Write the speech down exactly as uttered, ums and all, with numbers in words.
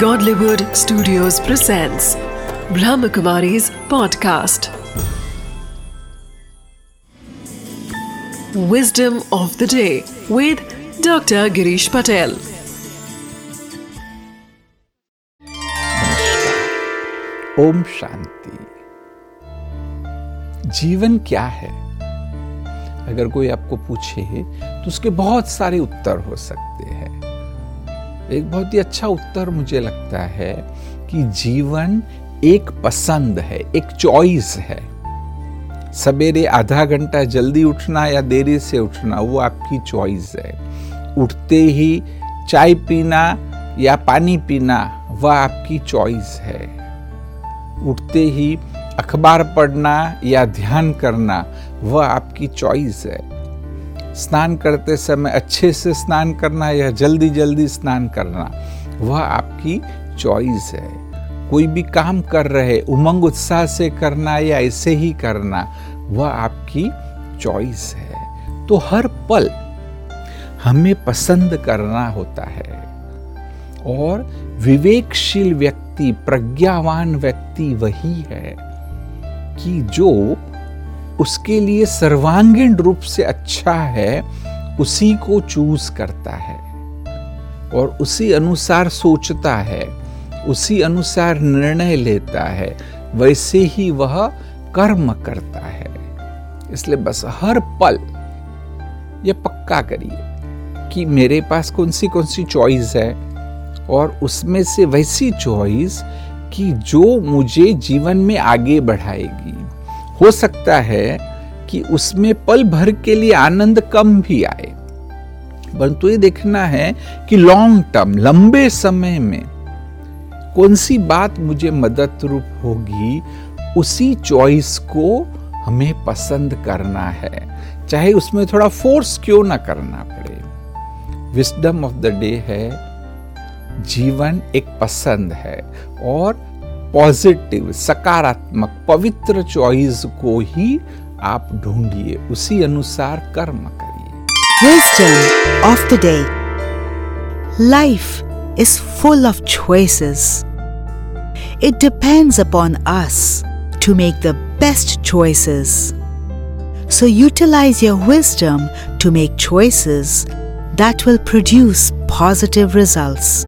Godlywood Studios presents Brahmakumari's podcast, Wisdom of the Day with Doctor Girish Patel. Om Shanti. जीवन क्या है? अगर कोई आपको पूछे तो उसके बहुत सारे उत्तर हो सकते हैं। एक बहुत ही अच्छा उत्तर मुझे लगता है कि जीवन एक पसंद है, एक चॉइस है। सवेरे आधा घंटा जल्दी उठना या देरी से उठना, वो आपकी चॉइस है। उठते ही चाय पीना या पानी पीना, वह आपकी चॉइस है। उठते ही अखबार पढ़ना या ध्यान करना, वह आपकी चॉइस है। स्नान करते समय अच्छे से स्नान करना या जल्दी जल्दी स्नान करना, वह आपकी चॉइस है। कोई भी काम कर रहे उमंग उत्साह से करना या ऐसे ही करना, वह आपकी चॉइस है। तो हर पल हमें पसंद करना होता है। और विवेकशील व्यक्ति, प्रज्ञावान व्यक्ति वही है कि जो उसके लिए सर्वांगीण रूप से अच्छा है, उसी को चूज करता है और उसी अनुसार सोचता है, उसी अनुसार निर्णय लेता है, वैसे ही वह कर्म करता है। इसलिए बस हर पल ये पक्का करिए कि मेरे पास कौन सी कौन सी चॉइस है, और उसमें से वैसी चॉइस कि जो मुझे जीवन में आगे बढ़ाएगी। हो सकता है कि उसमें पल भर के लिए आनंद कम भी आए, परंतु ये देखना है कि लॉन्ग टर्म, लंबे समय में कौन सी बात मुझे मदद रूप होगी। उसी चॉइस को हमें पसंद करना है, चाहे उसमें थोड़ा फोर्स क्यों ना करना पड़े। विस्डम ऑफ द डे है, जीवन एक पसंद है और पॉजिटिव, सकारात्मक, पवित्र चॉइस को ही आप ढूंढिए, उसी अनुसार कर्म करिए। Wisdom of the day. Life is full of choices. It depends upon us to make the best choices. So utilize your wisdom to make choices that will produce positive results.